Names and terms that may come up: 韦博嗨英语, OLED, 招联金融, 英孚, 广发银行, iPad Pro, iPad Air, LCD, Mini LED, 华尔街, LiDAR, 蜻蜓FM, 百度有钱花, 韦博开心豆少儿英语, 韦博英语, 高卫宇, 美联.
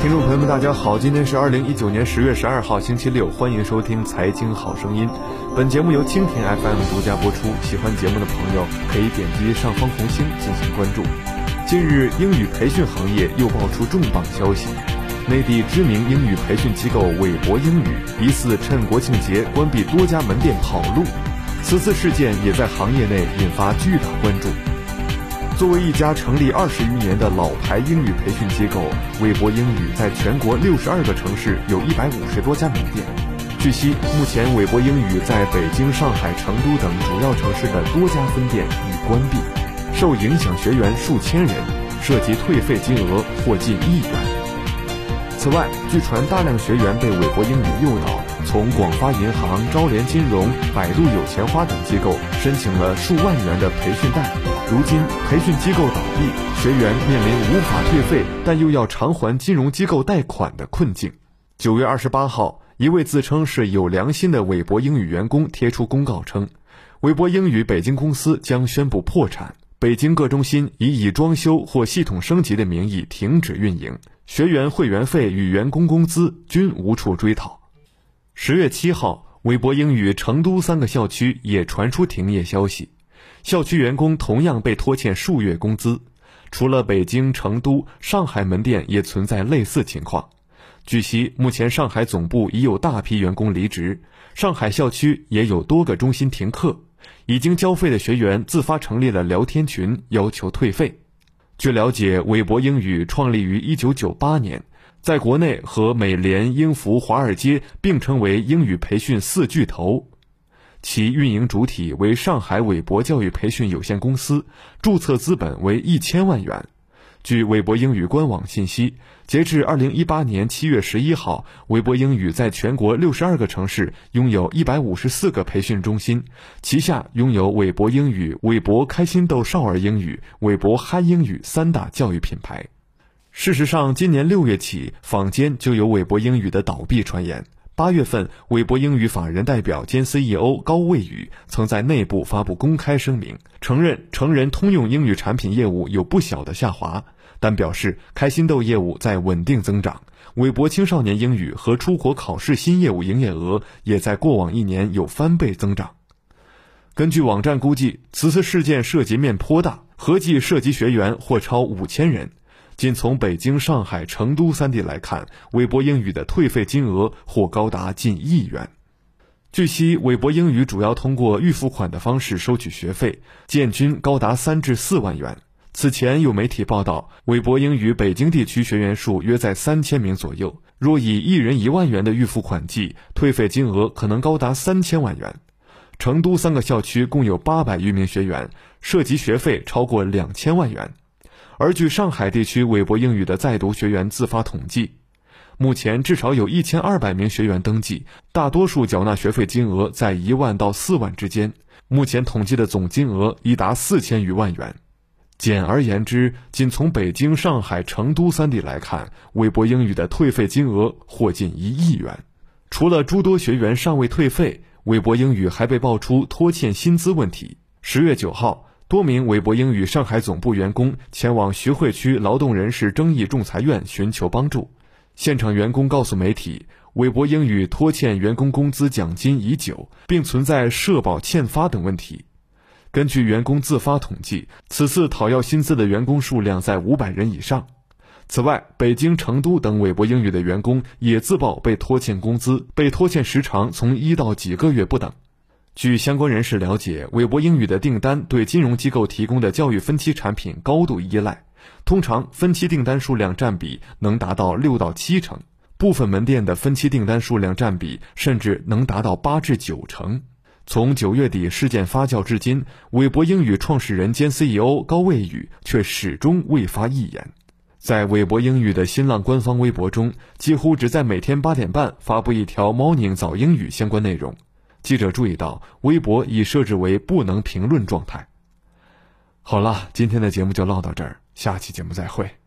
听众朋友们，大家好，今天是2019年10月12号，星期六，欢迎收听《财经好声音》，本节目由蜻蜓 FM 独家播出。喜欢节目的朋友可以点击上方红星进行关注。近日，英语培训行业又爆出重磅消息，内地知名英语培训机构韦博英语疑似趁国庆节关闭多家门店跑路，此次事件也在行业内引发巨大关注。作为一家成立20余年的老牌英语培训机构，韦博英语在全国62个城市有150多家门店。据悉，目前韦博英语在北京、上海、成都等主要城市的多家分店已关闭，受影响学员数千人，涉及退费金额或近1亿元。此外，据传大量学员被韦博英语诱导，从广发银行、招联金融、百度有钱花等机构申请了数万元的培训贷。如今培训机构倒闭，学员面临无法退费但又要偿还金融机构贷款的困境。9月28号，一位自称是有良心的韦博英语员工贴出公告称，韦博英语北京公司将宣布破产，北京各中心以装修或系统升级的名义停止运营，学员会员费与员工工资均无处追讨。10月7号，韦博英语成都3个校区也传出停业消息，校区员工同样被拖欠数月工资，除了北京、成都、上海门店也存在类似情况。据悉，目前上海总部已有大批员工离职，上海校区也有多个中心停课，已经交费的学员自发成立了聊天群，要求退费。据了解，韦博英语创立于1998年，在国内和美联、英孚、华尔街并称为英语培训4巨头。其运营主体为上海韦博教育培训有限公司，注册资本为1000万元。据韦博英语官网信息，截至2018年7月11号，韦博英语在全国62个城市拥有154个培训中心，旗下拥有韦博英语、韦博开心豆少儿英语、韦博嗨英语3大教育品牌。事实上，今年6月起，坊间就有韦博英语的倒闭传言。8月份，韦博英语法人代表兼 CEO 高卫宇曾在内部发布公开声明，承认成人通用英语产品业务有不小的下滑，但表示开心豆业务在稳定增长，韦博青少年英语和出国考试新业务营业额也在过往1年有翻倍增长。根据网站估计，此次事件涉及面颇大，合计涉及学员或超5000人。仅从北京、上海、成都3地来看，韦博英语的退费金额或高达近1亿元。据悉，韦博英语主要通过预付款的方式收取学费，件均高达3至4万元。此前有媒体报道，韦博英语北京地区学员数约在3000名左右，若以1人1万元的预付款计，退费金额可能高达3000万元。成都3个校区共有800余名学员，涉及学费超过2000万元。而据上海地区韦博英语的在读学员自发统计，目前至少有1200名学员登记，大多数缴纳学费金额在1万到4万之间，目前统计的总金额已达4000余万元。简而言之，仅从北京、上海、成都3地来看，韦博英语的退费金额或近1亿元。除了诸多学员尚未退费，韦博英语还被爆出拖欠薪资问题。10月9号。多名韦博英语上海总部员工前往徐汇区劳动人事争议仲裁院寻求帮助。现场员工告诉媒体，韦博英语拖欠员工工资奖金已久，并存在社保欠发等问题。根据员工自发统计，此次讨要薪资的员工数量在500人以上。此外，北京、成都等韦博英语的员工也自曝被拖欠工资，被拖欠时长从1到几个月不等。据相关人士了解，韦博英语的订单对金融机构提供的教育分期产品高度依赖，通常分期订单数量占比能达到6到7成，部分门店的分期订单数量占比甚至能达到8至9成。从9月底事件发酵至今，韦博英语创始人兼 CEO 高卫宇却始终未发一言。在韦博英语的新浪官方微博中，几乎只在每天8点半发布一条 Morning 早英语相关内容。记者注意到，微博已设置为不能评论状态。好了，今天的节目就唠到这儿，下期节目再会。